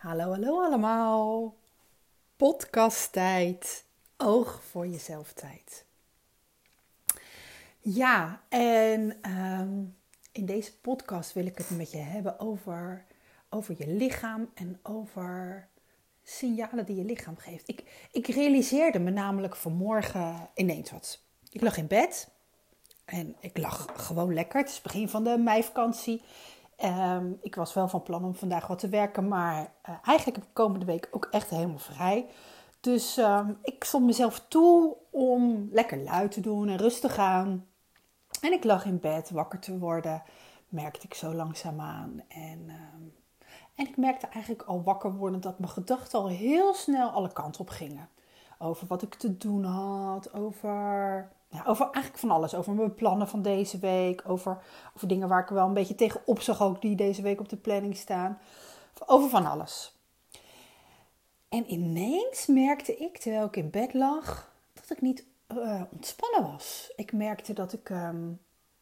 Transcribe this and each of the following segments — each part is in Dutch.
Hallo, hallo allemaal. Podcast tijd. Oog voor jezelf tijd. Ja, en in deze podcast wil ik het met je hebben over je lichaam en over signalen die je lichaam geeft. Ik realiseerde me namelijk vanmorgen ineens wat. Ik lag in bed en ik lag gewoon lekker. Het is het begin van de meivakantie. Ik was wel van plan om vandaag wat te werken, maar eigenlijk heb ik komende week ook echt helemaal vrij. Dus ik stond mezelf toe om lekker lui te doen en rustig aan. En ik lag in bed wakker te worden, merkte ik zo langzaamaan. En ik merkte eigenlijk al wakker worden dat mijn gedachten al heel snel alle kanten op gingen. Over wat ik te doen had, over eigenlijk van alles. Over mijn plannen van deze week. Over dingen waar ik wel een beetje tegenop zag ook die deze week op de planning staan. Over van alles. En ineens merkte ik, terwijl ik in bed lag, dat ik niet ontspannen was. Ik merkte dat ik mijn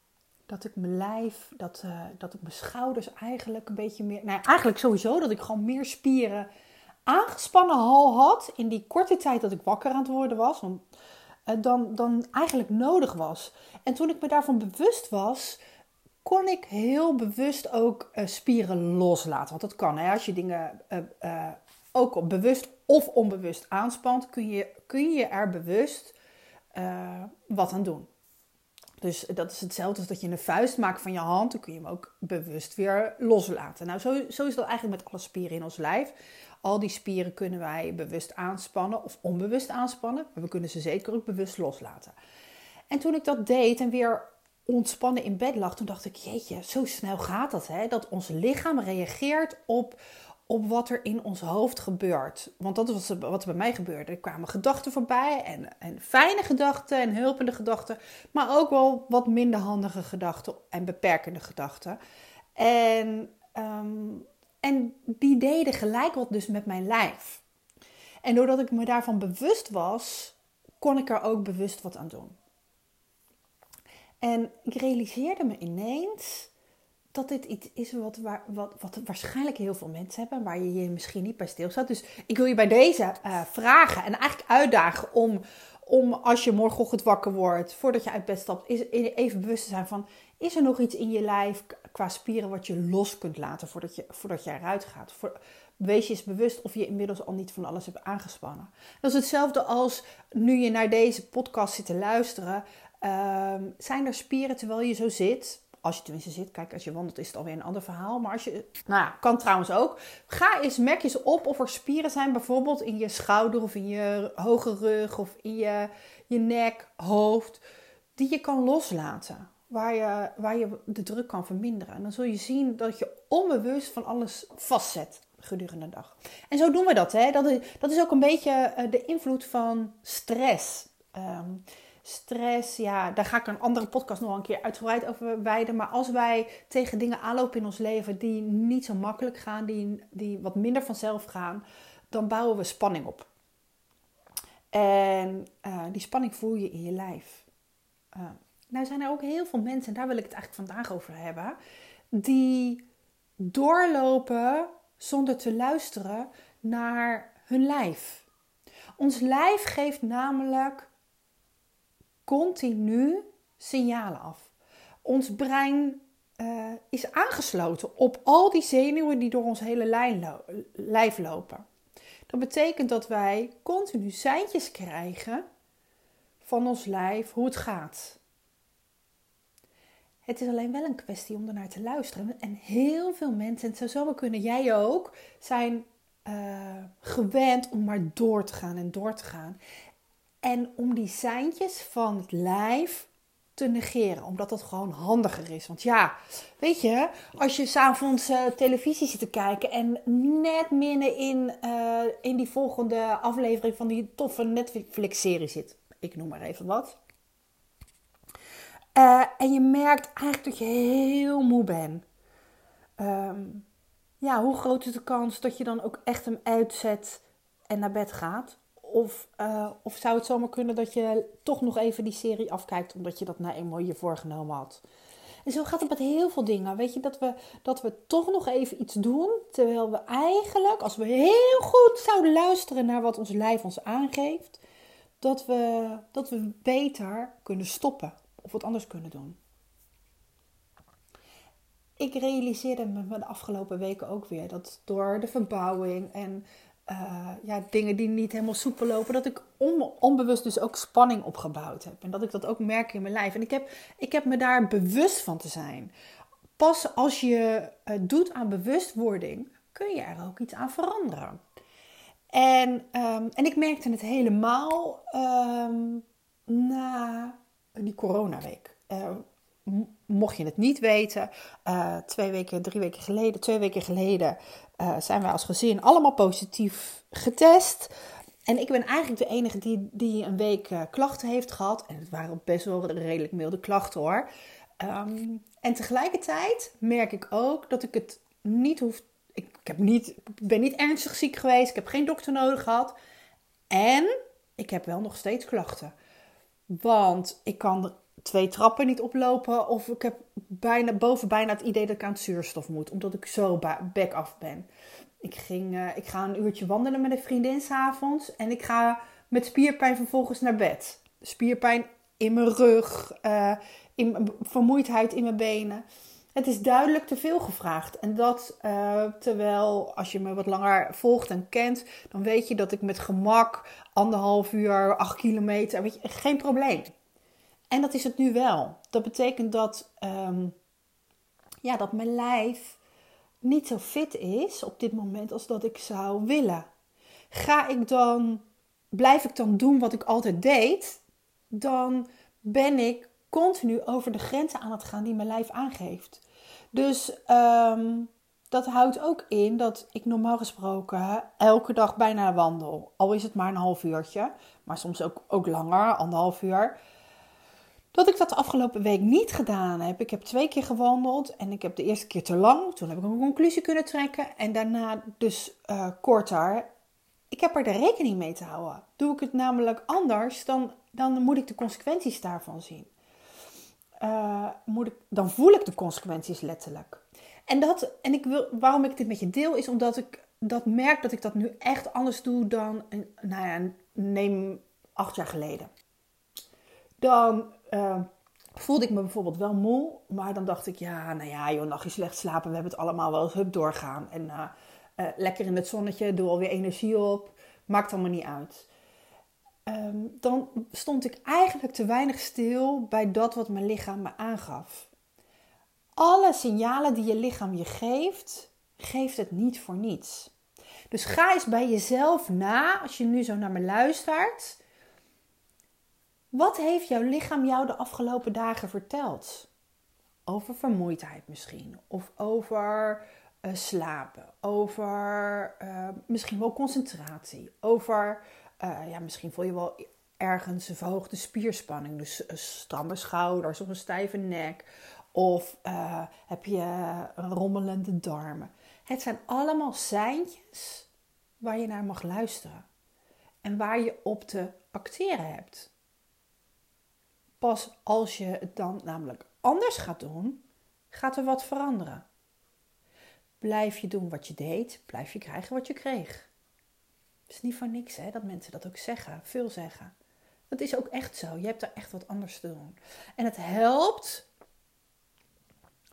lijf, dat ik mijn schouders eigenlijk een beetje meer... Nou, eigenlijk sowieso dat ik gewoon meer spieren aangespannen al had in die korte tijd dat ik wakker aan het worden was. Dan eigenlijk nodig was. En toen ik me daarvan bewust was, kon ik heel bewust ook spieren loslaten. Want dat kan, hè? Als je dingen ook bewust of onbewust aanspant, kun je er bewust wat aan doen. Dus dat is hetzelfde als dat je een vuist maakt van je hand. Dan kun je hem ook bewust weer loslaten. Nou, zo is dat eigenlijk met alle spieren in ons lijf. Al die spieren kunnen wij bewust aanspannen of onbewust aanspannen. Maar we kunnen ze zeker ook bewust loslaten. En toen ik dat deed en weer ontspannen in bed lag, toen dacht ik, jeetje, zo snel gaat dat. Hè? Dat ons lichaam reageert op wat er in ons hoofd gebeurt. Want dat is wat er bij mij gebeurde. Er kwamen gedachten voorbij en fijne gedachten en hulpende gedachten. Maar ook wel wat minder handige gedachten en beperkende gedachten. En die deden gelijk wat dus met mijn lijf. En doordat ik me daarvan bewust was, kon ik er ook bewust wat aan doen. En ik realiseerde me ineens dat dit iets is wat waarschijnlijk heel veel mensen hebben, waar je je misschien niet bij stilstaat. Dus ik wil je bij deze vragen en eigenlijk uitdagen om als je morgenochtend wakker wordt, voordat je uit bed stapt, even bewust te zijn van, is er nog iets in je lijf qua spieren wat je los kunt laten voordat je eruit gaat? Wees je eens bewust of je inmiddels al niet van alles hebt aangespannen. Dat is hetzelfde als nu je naar deze podcast zit te luisteren. Zijn er spieren terwijl je zo zit? Als je tenminste zit, kijk, als je wandelt is het alweer een ander verhaal. Maar als je, kan trouwens ook. Merk eens op of er spieren zijn, bijvoorbeeld in je schouder of in je hoge rug of in je nek, hoofd, die je kan loslaten. Waar je de druk kan verminderen. En dan zul je zien dat je onbewust van alles vastzet gedurende de dag. En zo doen we dat. Hè? Dat is ook een beetje de invloed van stress. Stress, ja, daar ga ik een andere podcast nog een keer uitgebreid over wijden. Maar als wij tegen dingen aanlopen in ons leven die niet zo makkelijk gaan, die wat minder vanzelf gaan, dan bouwen we spanning op. En die spanning voel je in je lijf. Nou zijn er ook heel veel mensen, en daar wil ik het eigenlijk vandaag over hebben, die doorlopen zonder te luisteren naar hun lijf. Ons lijf geeft namelijk continu signalen af. Ons brein is aangesloten op al die zenuwen die door ons hele lijf lopen. Dat betekent dat wij continu seintjes krijgen van ons lijf hoe het gaat. Het is alleen wel een kwestie om ernaar te luisteren. En heel veel mensen, en zo zomaar kunnen jij ook, zijn gewend om maar door te gaan en door te gaan. En om die seintjes van het lijf te negeren. Omdat dat gewoon handiger is. Want ja, weet je, als je s'avonds televisie zit te kijken en net midden in die volgende aflevering van die toffe Netflix-serie zit. Ik noem maar even wat. En je merkt eigenlijk dat je heel moe bent. Hoe groot is de kans dat je dan ook echt hem uitzet en naar bed gaat? Of zou het zomaar kunnen dat je toch nog even die serie afkijkt, omdat je dat nou eenmaal je voorgenomen had? En zo gaat het met heel veel dingen. Weet je, dat we toch nog even iets doen, terwijl we eigenlijk, als we heel goed zouden luisteren naar wat ons lijf ons aangeeft, dat we beter kunnen stoppen of wat anders kunnen doen. Ik realiseerde me de afgelopen weken ook weer dat door de verbouwing en dingen die niet helemaal soepel lopen, dat ik onbewust dus ook spanning opgebouwd heb. En dat ik dat ook merk in mijn lijf. En ik heb me daar bewust van te zijn. Pas als je doet aan bewustwording, kun je er ook iets aan veranderen. En ik merkte het helemaal na die coronaweek. Mocht je het niet weten, 2 weken geleden zijn wij als gezin allemaal positief getest. En ik ben eigenlijk de enige die een week klachten heeft gehad. En het waren best wel redelijk milde klachten hoor. En tegelijkertijd merk ik ook dat ik het niet hoef. Ik ben niet ernstig ziek geweest. Ik heb geen dokter nodig gehad. En ik heb wel nog steeds klachten. Want ik kan 2 trappen niet oplopen. Of ik heb bijna het idee dat ik aan het zuurstof moet. Omdat ik zo bek af ben. Ik ga een uurtje wandelen met een vriendin 's avonds. En ik ga met spierpijn vervolgens naar bed. Spierpijn in mijn rug. Vermoeidheid in mijn benen. Het is duidelijk te veel gevraagd. En dat terwijl, als je me wat langer volgt en kent, dan weet je dat ik met gemak 1,5 uur, 8 kilometer, weet je, geen probleem. En dat is het nu wel. Dat betekent dat, dat mijn lijf niet zo fit is op dit moment als dat ik zou willen. Blijf ik dan doen wat ik altijd deed, dan ben ik continu over de grenzen aan het gaan die mijn lijf aangeeft. Dus dat houdt ook in dat ik normaal gesproken elke dag bijna wandel. Al is het maar een half uurtje, maar soms ook langer, 1,5 uur. Dat ik dat de afgelopen week niet gedaan heb. Ik heb 2 keer gewandeld en ik heb de eerste keer te lang. Toen heb ik een conclusie kunnen trekken en daarna dus korter. Ik heb er de rekening mee te houden. Doe ik het namelijk anders, dan moet ik de consequenties daarvan zien. Dan voel ik de consequenties letterlijk. Waarom ik dit met je deel is omdat ik dat merk dat ik dat nu echt anders doe dan, neem 8 jaar geleden. Dan voelde ik me bijvoorbeeld wel moe, maar dan dacht ik, nachtje slecht slapen, we hebben het allemaal wel eens doorgaan. En lekker in het zonnetje, doe alweer energie op, maakt allemaal niet uit. Dan stond ik eigenlijk te weinig stil bij dat wat mijn lichaam me aangaf. Alle signalen die je lichaam je geeft, geeft het niet voor niets. Dus ga eens bij jezelf na, als je nu zo naar me luistert. Wat heeft jouw lichaam jou de afgelopen dagen verteld? Over vermoeidheid misschien. Of over slapen. Over misschien wel concentratie. Over, misschien voel je wel ergens een verhoogde spierspanning. Dus stramme schouders of een stijve nek. Of heb je rommelende darmen. Het zijn allemaal seintjes waar je naar mag luisteren. En waar je op te acteren hebt. Pas als je het dan namelijk anders gaat doen, gaat er wat veranderen. Blijf je doen wat je deed, blijf je krijgen wat je kreeg. Het is niet voor niks hè, dat mensen dat ook zeggen, veel zeggen. Dat is ook echt zo, je hebt er echt wat anders te doen. En het helpt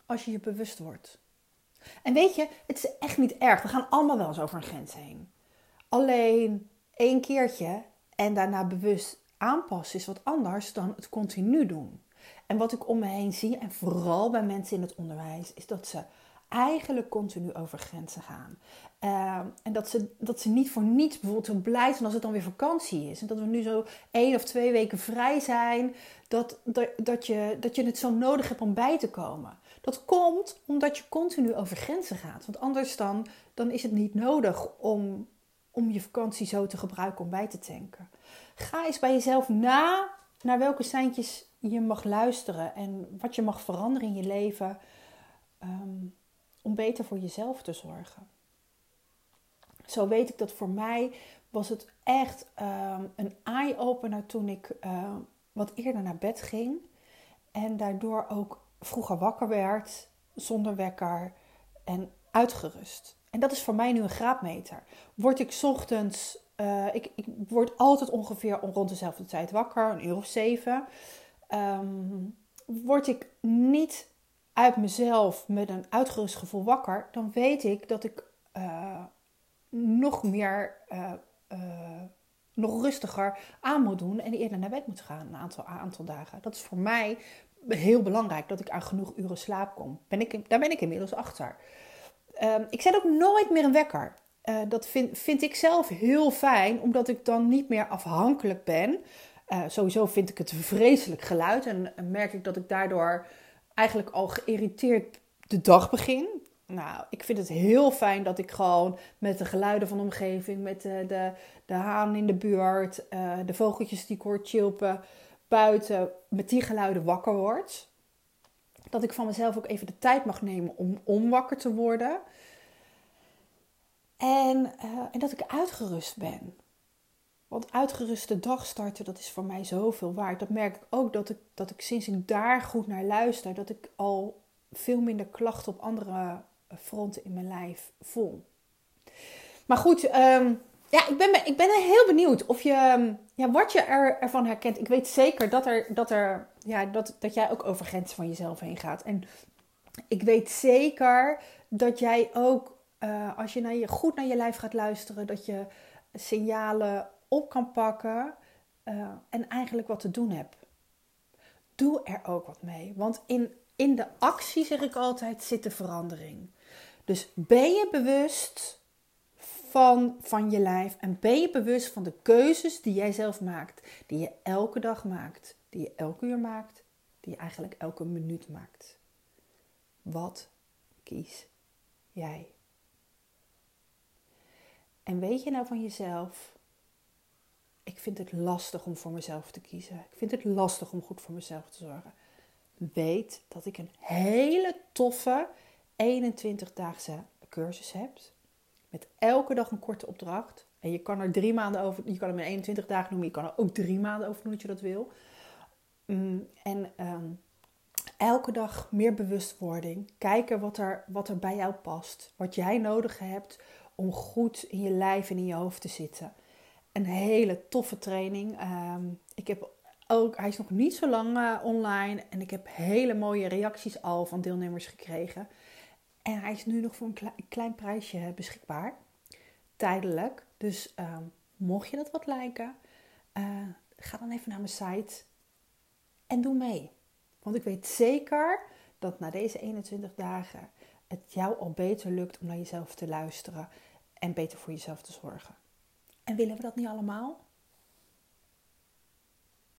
als je je bewust wordt. En weet je, het is echt niet erg, we gaan allemaal wel eens over een grens heen. Alleen 1 keertje en daarna bewust aanpassen is wat anders dan het continu doen. En wat ik om me heen zie, en vooral bij mensen in het onderwijs, is dat ze eigenlijk continu over grenzen gaan. En dat ze niet voor niets bijvoorbeeld zo blij zijn als het dan weer vakantie is. En dat we nu zo 1 of 2 weken vrij zijn, dat je het zo nodig hebt om bij te komen. Dat komt omdat je continu over grenzen gaat. Want anders dan is het niet nodig om je vakantie zo te gebruiken om bij te tanken. Ga eens bij jezelf na naar welke seintjes je mag luisteren en wat je mag veranderen in je leven om beter voor jezelf te zorgen. Zo weet ik dat voor mij was het echt een eye-opener toen ik wat eerder naar bed ging en daardoor ook vroeger wakker werd, zonder wekker en uitgerust. En dat is voor mij nu een graadmeter. Word ik 's ochtends, ik word altijd ongeveer rond dezelfde tijd wakker, een uur of 7. Word ik niet uit mezelf met een uitgerust gevoel wakker, dan weet ik dat ik nog meer, nog rustiger aan moet doen en eerder naar bed moet gaan een aantal dagen. Dat is voor mij heel belangrijk, dat ik aan genoeg uren slaap kom. Daar ben ik inmiddels achter. Ik zet ook nooit meer een wekker. Dat vind ik zelf heel fijn, omdat ik dan niet meer afhankelijk ben. Sowieso vind ik het een vreselijk geluid en merk ik dat ik daardoor eigenlijk al geïrriteerd de dag begin. Nou, ik vind het heel fijn dat ik gewoon met de geluiden van de omgeving, met de haan in de buurt, de vogeltjes die ik hoor chilpen buiten, met die geluiden wakker word. Dat ik van mezelf ook even de tijd mag nemen om onwakker te worden. En dat ik uitgerust ben. Want uitgeruste dag starten, dat is voor mij zoveel waard. Dat merk ik ook, dat ik sinds ik daar goed naar luister, dat ik al veel minder klachten op andere fronten in mijn lijf voel. Maar goed, ik ben heel benieuwd of je, wat je ervan herkent. Ik weet zeker dat jij ook over grenzen van jezelf heen gaat. En ik weet zeker dat jij ook, als je goed naar je lijf gaat luisteren, dat je signalen op kan pakken en eigenlijk wat te doen hebt. Doe er ook wat mee. Want in de actie, zeg ik altijd, zit de verandering. Dus ben je bewust van je lijf en ben je bewust van de keuzes die jij zelf maakt. Die je elke dag maakt, die je elke uur maakt, die je eigenlijk elke minuut maakt. Wat kies jij? En weet je nou van jezelf, ik vind het lastig om voor mezelf te kiezen. Ik vind het lastig om goed voor mezelf te zorgen. Weet dat ik een hele toffe 21-daagse cursus heb. Met elke dag een korte opdracht. En je kan er 3 maanden over, je kan hem in 21 dagen noemen. Je kan er ook 3 maanden over doen als je dat wil. En elke dag meer bewustwording. Kijken wat er bij jou past. Wat jij nodig hebt om goed in je lijf en in je hoofd te zitten. Een hele toffe training. Hij is nog niet zo lang online. En ik heb hele mooie reacties al van deelnemers gekregen. En hij is nu nog voor een klein prijsje beschikbaar. Tijdelijk. Dus mocht je dat wat liken, ga dan even naar mijn site. En doe mee. Want ik weet zeker dat na deze 21 dagen het jou al beter lukt om naar jezelf te luisteren. En beter voor jezelf te zorgen. En willen we dat niet allemaal?